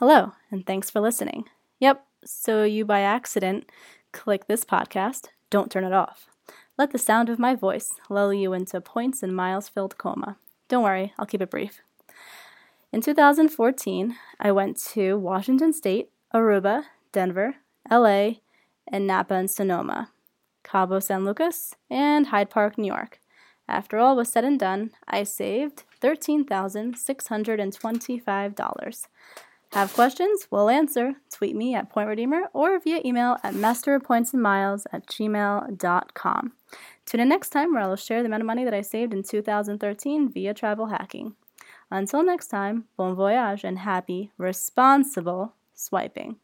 Hello, and thanks for listening. Yep, so you by accident click this podcast. Don't turn it off. Let the sound of my voice lull you into points and miles-filled coma. Don't worry, I'll keep it brief. In 2014, I went to Washington State, Aruba, Denver, LA, and Napa and Sonoma, Cabo San Lucas, and Hyde Park, New York. After all was said and done, I saved $13,625. Have questions? We'll answer. Tweet me at Point Redeemer or via email at masterofpointsandmiles@gmail.com. Tune in next time where I'll share the amount of money that I saved in 2013 via travel hacking. Until next time, bon voyage and happy, responsible swiping.